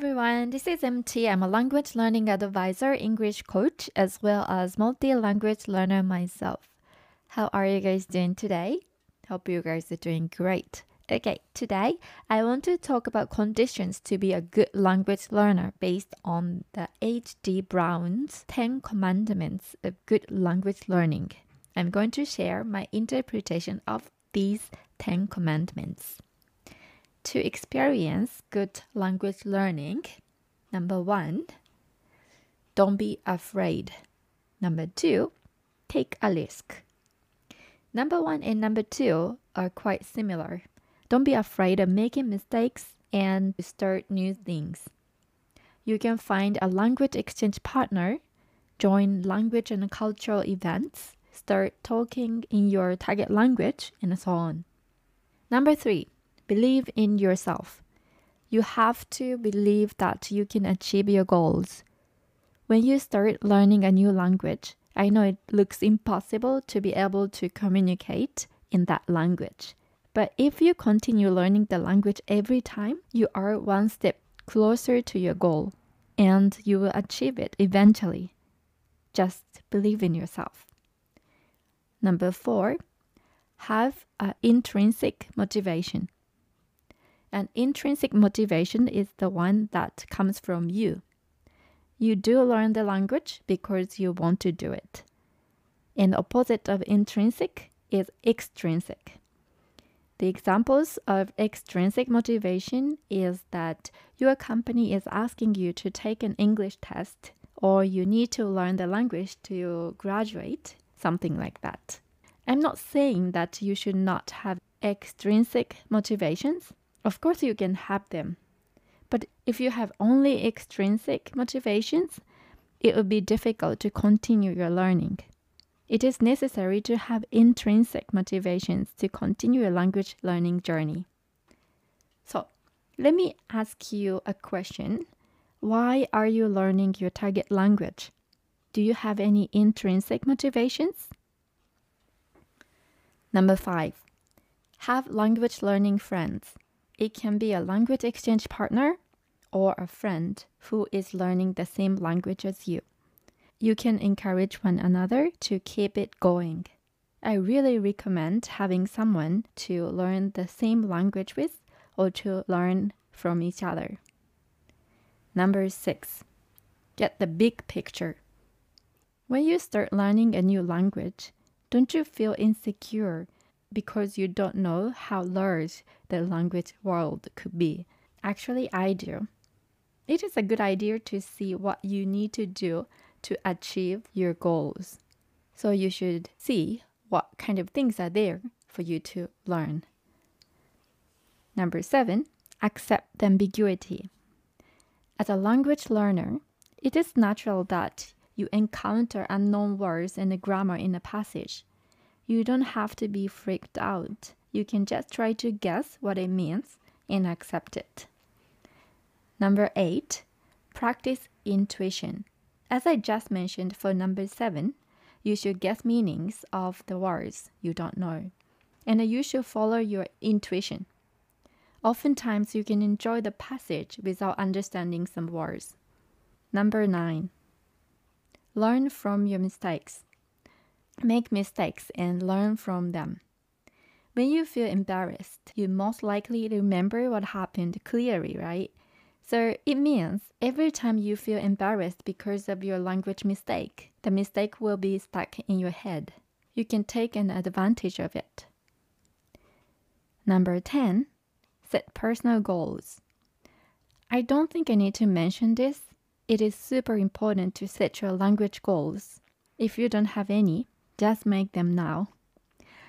everyone, this is MT. I'm a language learning advisor, English coach, as well as multi-language learner myself. How are you guys doing today? Hope you guys are doing great. Okay, today I want to talk about conditions to be a good language learner based on the H.D. Brown's 10 Commandments of Good Language Learning. I'm going to share my interpretation of these 10 commandments. To experience good language learning, number 1, don't be afraid. Number 2, take a risk. Number 1 and number 2 are quite similar. Don't be afraid of making mistakes and start new things. You can find a language exchange partner, join language and cultural events, start talking in your target language, and so on. Number 3, believe in yourself. You have to believe that you can achieve your goals. When you start learning a new language, I know it looks impossible to be able to communicate in that language. But if you continue learning the language every time, you are one step closer to your goal, and you will achieve it eventually. Just believe in yourself. Number 4, have an intrinsic motivation. An intrinsic motivation is the one that comes from you. You do learn the language because you want to do it. And the opposite of intrinsic is extrinsic. The examples of extrinsic motivation is that your company is asking you to take an English test, or you need to learn the language to graduate, something like that. I'm not saying that you should not have extrinsic motivations. Of course you can have them. But if you have only extrinsic motivations, it would be difficult to continue your learning. It is necessary to have intrinsic motivations to continue a language learning journey. So, let me ask you a question. Why are you learning your target language? Do you have any intrinsic motivations? Number 5, have language learning friends. It can be a language exchange partner or a friend who is learning the same language as you. You can encourage one another to keep it going. I really recommend having someone to learn the same language with or to learn from each other. Number 6, get the big picture. When you start learning a new language, don't you feel insecure because you don't know how large the language world could be? Actually, I do. It is a good idea to see what you need to do to achieve your goals. So you should see what kind of things are there for you to learn. Number 7, accept the ambiguity. As a language learner, it is natural that you encounter unknown words and grammar in a passage. You don't have to be freaked out. You can just try to guess what it means and accept it. Number 8, practice intuition. As I just mentioned for number 7, you should guess meanings of the words you don't know, and you should follow your intuition. Oftentimes, you can enjoy the passage without understanding some words. Number 9, learn from your mistakes. Make mistakes and learn from them. When you feel embarrassed, you most likely remember what happened clearly, right? So it means every time you feel embarrassed because of your language mistake, the mistake will be stuck in your head. You can take an advantage of it. Number 10, set personal goals. I don't think I need to mention this. It is super important to set your language goals. If you don't have any, just make them now.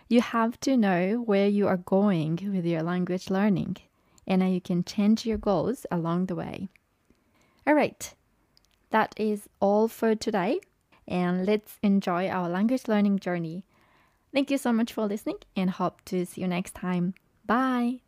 You have to know where you are going with your language learning, and you can change your goals along the way. All right, that is all for today, and let's enjoy our language learning journey. Thank you so much for listening, and hope to see you next time. Bye!